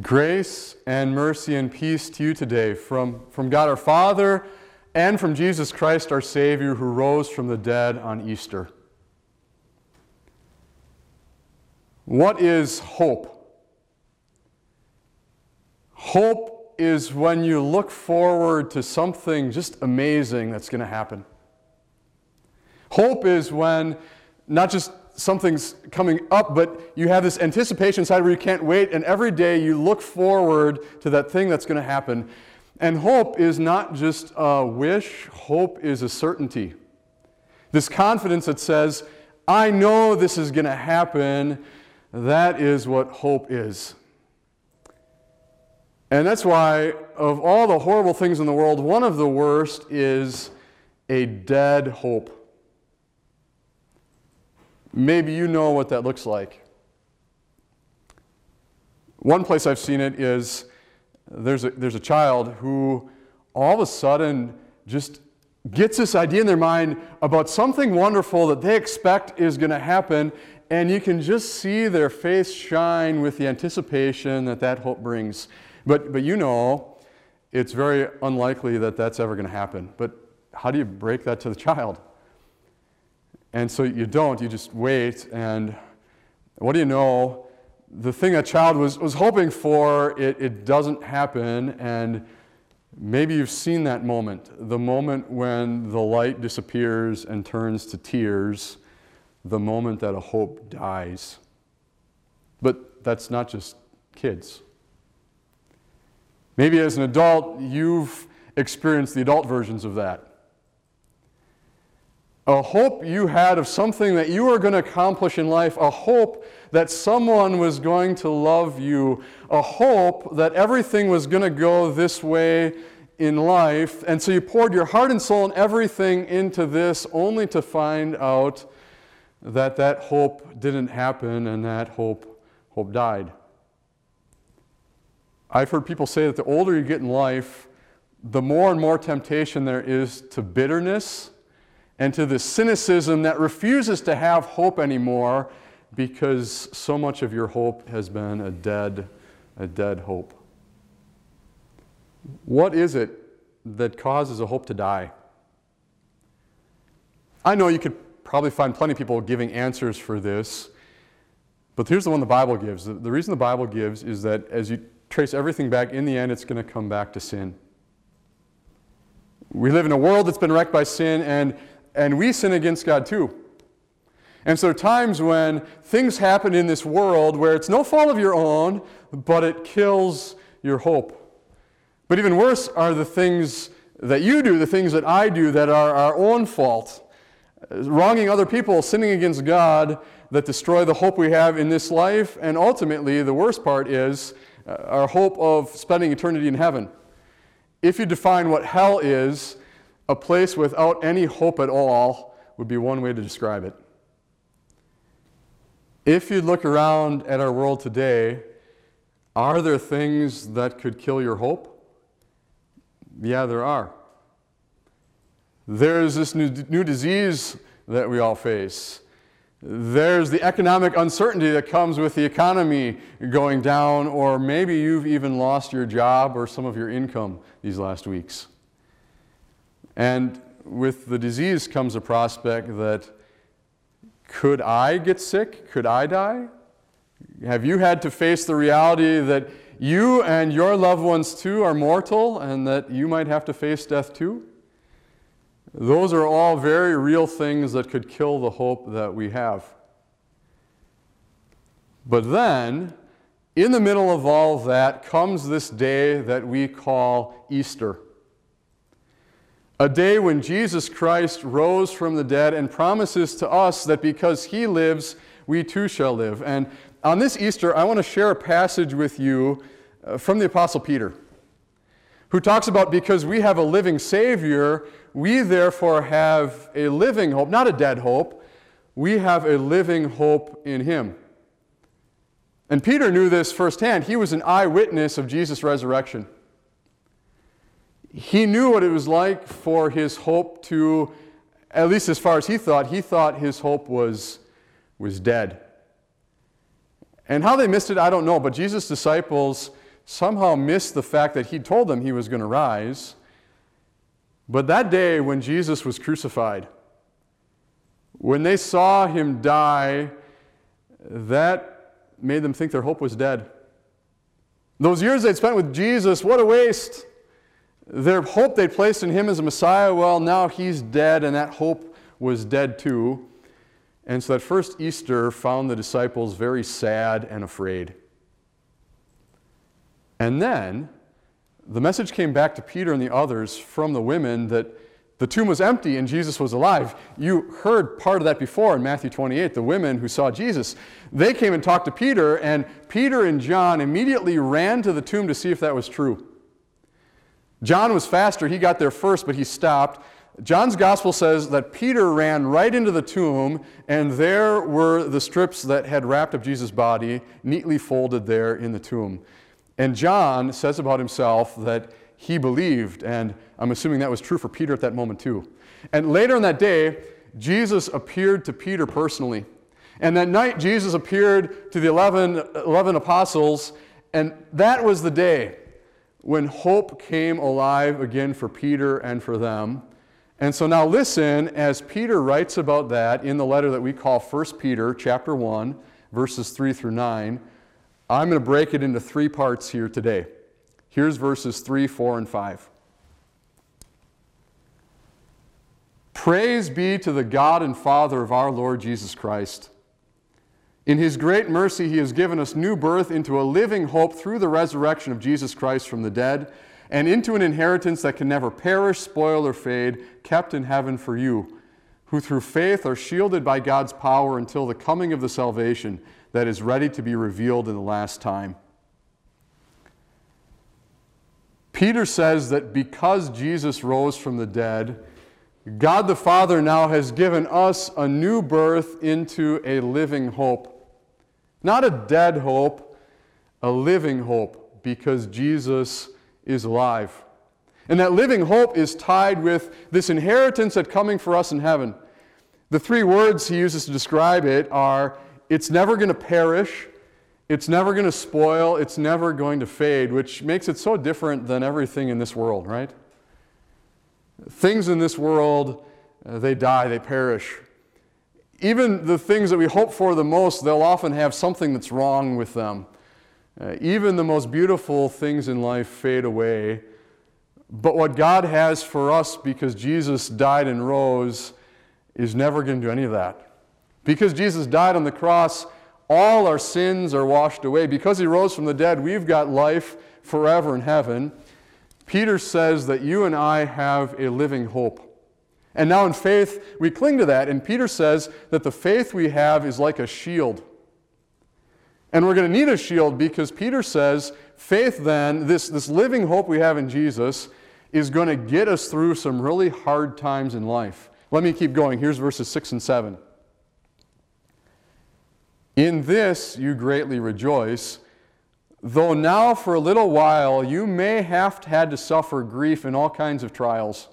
Grace and mercy and peace to you today from God our Father and from Jesus Christ our Savior, who rose from the dead on Easter. What is hope? Hope is when you look forward to something just amazing that's going to happen. Hope is when not just something's coming up, but you have this anticipation side where you can't wait, and every day you look forward to that thing that's going to happen. And hope is not just a wish, hope is a certainty. This confidence that says, I know this is going to happen, that is what hope is. And that's why, of all the horrible things in the world, one of the worst is a dead hope. Maybe you know what that looks like. One place I've seen it is there's a child who all of a sudden just gets this idea in their mind about something wonderful that they expect is going to happen, and you can just see their face shine with the anticipation that hope brings. But you know it's very unlikely that that's ever going to happen. But how do you break that to the child? And so you don't, you just wait, and what do you know? The thing that child was hoping for, it doesn't happen, and maybe you've seen that moment, the moment when the light disappears and turns to tears, the moment that a hope dies. But that's not just kids. Maybe as an adult, you've experienced the adult versions of that. A hope you had of something that you were going to accomplish in life, a hope that someone was going to love you, a hope that everything was going to go this way in life, and so you poured your heart and soul and everything into this, only to find out that hope didn't happen and that hope died. I've heard people say that the older you get in life, the more and more temptation there is to bitterness and to the cynicism that refuses to have hope anymore, because so much of your hope has been a dead hope. What is it that causes a hope to die? I know you could probably find plenty of people giving answers for this, but here's the one the Bible gives. The reason the Bible gives is that as you trace everything back, in the end it's going to come back to sin. We live in a world that's been wrecked by sin, and we sin against God too. And so there are times when things happen in this world where it's no fault of your own, but it kills your hope. But even worse are the things that you do, the things that I do that are our own fault. Wronging other people, sinning against God, that destroy the hope we have in this life, and ultimately the worst part is our hope of spending eternity in heaven. If you define what hell is, a place without any hope at all would be one way to describe it. If you look around at our world today, are there things that could kill your hope? Yeah, there are. There's this new disease that we all face. There's the economic uncertainty that comes with the economy going down, or maybe you've even lost your job or some of your income these last weeks. And with the disease comes a prospect that, could I get sick? Could I die? Have you had to face the reality that you and your loved ones too are mortal, and that you might have to face death too? Those are all very real things that could kill the hope that we have. But then, in the middle of all that, comes this day that we call Easter. A day when Jesus Christ rose from the dead and promises to us that because He lives, we too shall live. And on this Easter, I want to share a passage with you from the Apostle Peter, who talks about because we have a living Savior, we therefore have a living hope, not a dead hope. We have a living hope in Him. And Peter knew this firsthand. He was an eyewitness of Jesus' resurrection. He knew what it was like for his hope to, at least as far as he thought his hope was dead. And how they missed it, I don't know, but Jesus' disciples somehow missed the fact that he told them he was going to rise. But that day when Jesus was crucified, when they saw him die, that made them think their hope was dead. Those years they'd spent with Jesus, what a waste. Their hope they'd placed in him as a Messiah, well, now he's dead, and that hope was dead too. And so that first Easter found the disciples very sad and afraid. And then the message came back to Peter and the others from the women that the tomb was empty and Jesus was alive. You heard part of that before in Matthew 28, the women who saw Jesus. They came and talked to Peter, and Peter and John immediately ran to the tomb to see if that was true. John was faster. He got there first, but he stopped. John's gospel says that Peter ran right into the tomb, and there were the strips that had wrapped up Jesus' body, neatly folded there in the tomb. And John says about himself that he believed, and I'm assuming that was true for Peter at that moment too. And later on that day, Jesus appeared to Peter personally. And that night, Jesus appeared to the 11 apostles, and that was the day when hope came alive again for Peter and for them. And so now listen as Peter writes about that in the letter that we call 1 Peter chapter 1, verses 3 through 9. I'm going to break it into three parts here today. Here's verses 3, 4, and 5. Praise be to the God and Father of our Lord Jesus Christ. In his great mercy, he has given us new birth into a living hope through the resurrection of Jesus Christ from the dead, and into an inheritance that can never perish, spoil, or fade, kept in heaven for you, who through faith are shielded by God's power until the coming of the salvation that is ready to be revealed in the last time. Peter says that because Jesus rose from the dead, God the Father now has given us a new birth into a living hope. Not a dead hope, a living hope, because Jesus is alive. And that living hope is tied with this inheritance that's coming for us in heaven. The three words he uses to describe it are, it's never going to perish, it's never going to spoil, it's never going to fade, which makes it so different than everything in this world, right? Things in this world, they die, they perish. Even the things that we hope for the most, they'll often have something that's wrong with them. Even the most beautiful things in life fade away. But what God has for us, because Jesus died and rose, is never going to do any of that. Because Jesus died on the cross, all our sins are washed away. Because he rose from the dead, we've got life forever in heaven. Peter says that you and I have a living hope. And now in faith, we cling to that. And Peter says that the faith we have is like a shield. And we're going to need a shield because Peter says faith then, this living hope we have in Jesus, is going to get us through some really hard times in life. Let me keep going. Here's verses 6 and 7. In this you greatly rejoice, though now for a little while you may have had to suffer grief in all kinds of trials.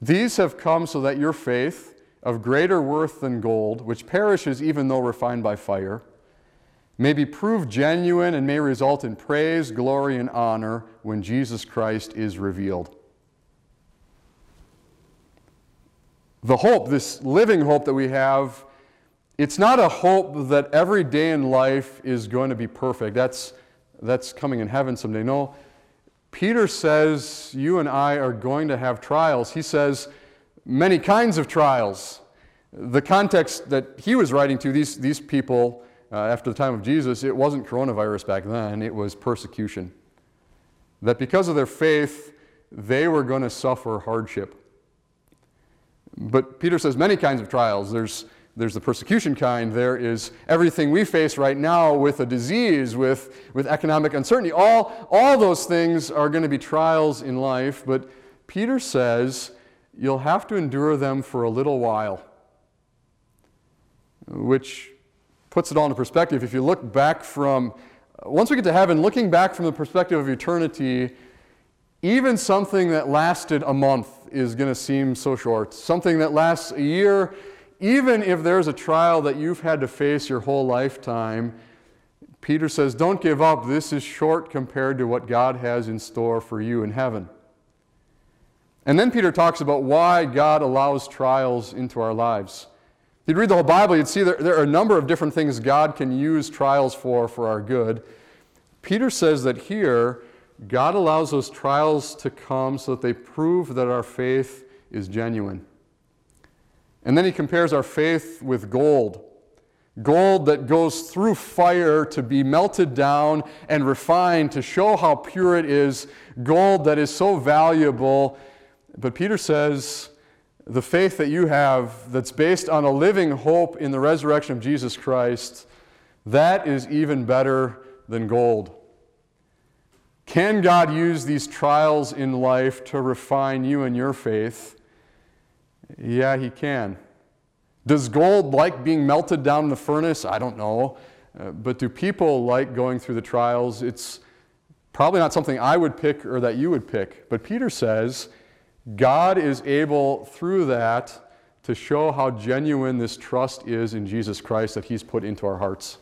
These have come so that your faith, of greater worth than gold, which perishes even though refined by fire, may be proved genuine and may result in praise, glory, and honor when Jesus Christ is revealed. The hope, this living hope that we have, it's not a hope that every day in life is going to be perfect. That's coming in heaven someday. No, Peter says you and I are going to have trials. He says many kinds of trials. The context that he was writing to, these people, after the time of Jesus, it wasn't coronavirus back then, it was persecution. That because of their faith, they were going to suffer hardship. But Peter says many kinds of trials. There's the persecution kind, there is everything we face right now with a disease, with economic uncertainty. All those things are going to be trials in life, but Peter says you'll have to endure them for a little while, which puts it all into perspective. If you look back from, once we get to heaven, looking back from the perspective of eternity, even something that lasted a month is going to seem so short. Something that lasts a year, even if there's a trial that you've had to face your whole lifetime, Peter says, don't give up. This is short compared to what God has in store for you in heaven. And then Peter talks about why God allows trials into our lives. If you'd read the whole Bible, you'd see there are a number of different things God can use trials for our good. Peter says that here, God allows those trials to come so that they prove that our faith is genuine. And then he compares our faith with gold. Gold that goes through fire to be melted down and refined to show how pure it is. Gold that is so valuable. But Peter says, the faith that you have that's based on a living hope in the resurrection of Jesus Christ, that is even better than gold. Can God use these trials in life to refine you and your faith? Yeah, he can. Does gold like being melted down in the furnace? I don't know. But do people like going through the trials? It's probably not something I would pick or that you would pick. But Peter says, God is able through that to show how genuine this trust is in Jesus Christ that he's put into our hearts.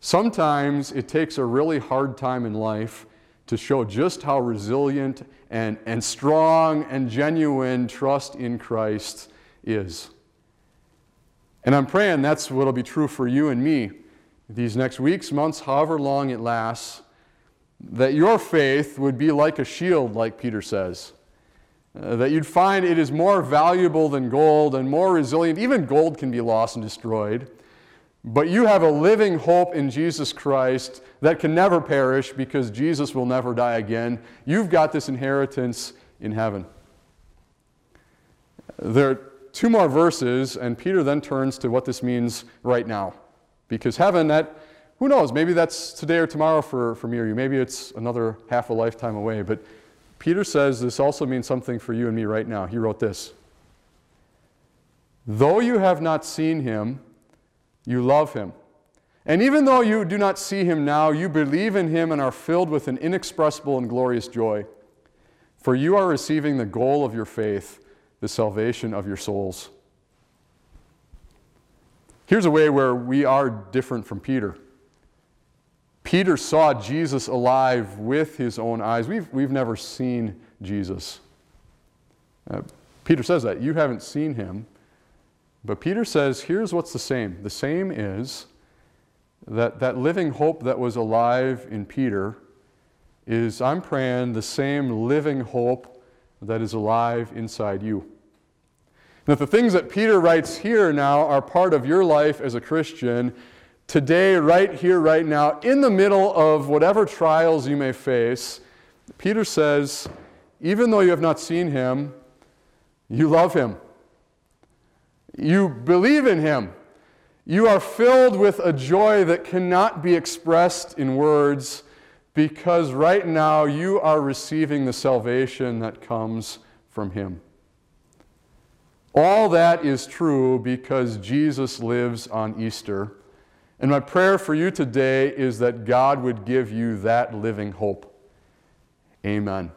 Sometimes it takes a really hard time in life to show just how resilient and strong and genuine trust in Christ is. And I'm praying that's what will be true for you and me these next weeks, months, however long it lasts, that your faith would be like a shield, like Peter says. That you'd find it is more valuable than gold and more resilient. Even gold can be lost and destroyed. But you have a living hope in Jesus Christ that can never perish because Jesus will never die again. You've got this inheritance in heaven. There are two more verses, and Peter then turns to what this means right now. Because heaven, that, who knows, maybe that's today or tomorrow for me or you. Maybe it's another half a lifetime away, but Peter says this also means something for you and me right now. He wrote this. Though you have not seen him, you love him. And even though you do not see him now, you believe in him and are filled with an inexpressible and glorious joy. For you are receiving the goal of your faith, the salvation of your souls. Here's a way where we are different from Peter. Peter saw Jesus alive with his own eyes. We've never seen Jesus. Peter says that. You haven't seen him. But Peter says, here's what's the same. The same is that living hope that was alive in Peter is, I'm praying, the same living hope that is alive inside you. And that the things that Peter writes here now are part of your life as a Christian today, right here, right now, in the middle of whatever trials you may face. Peter says, even though you have not seen him, you love him. You believe in him. You are filled with a joy that cannot be expressed in words because right now you are receiving the salvation that comes from him. All that is true because Jesus lives on Easter. And my prayer for you today is that God would give you that living hope. Amen.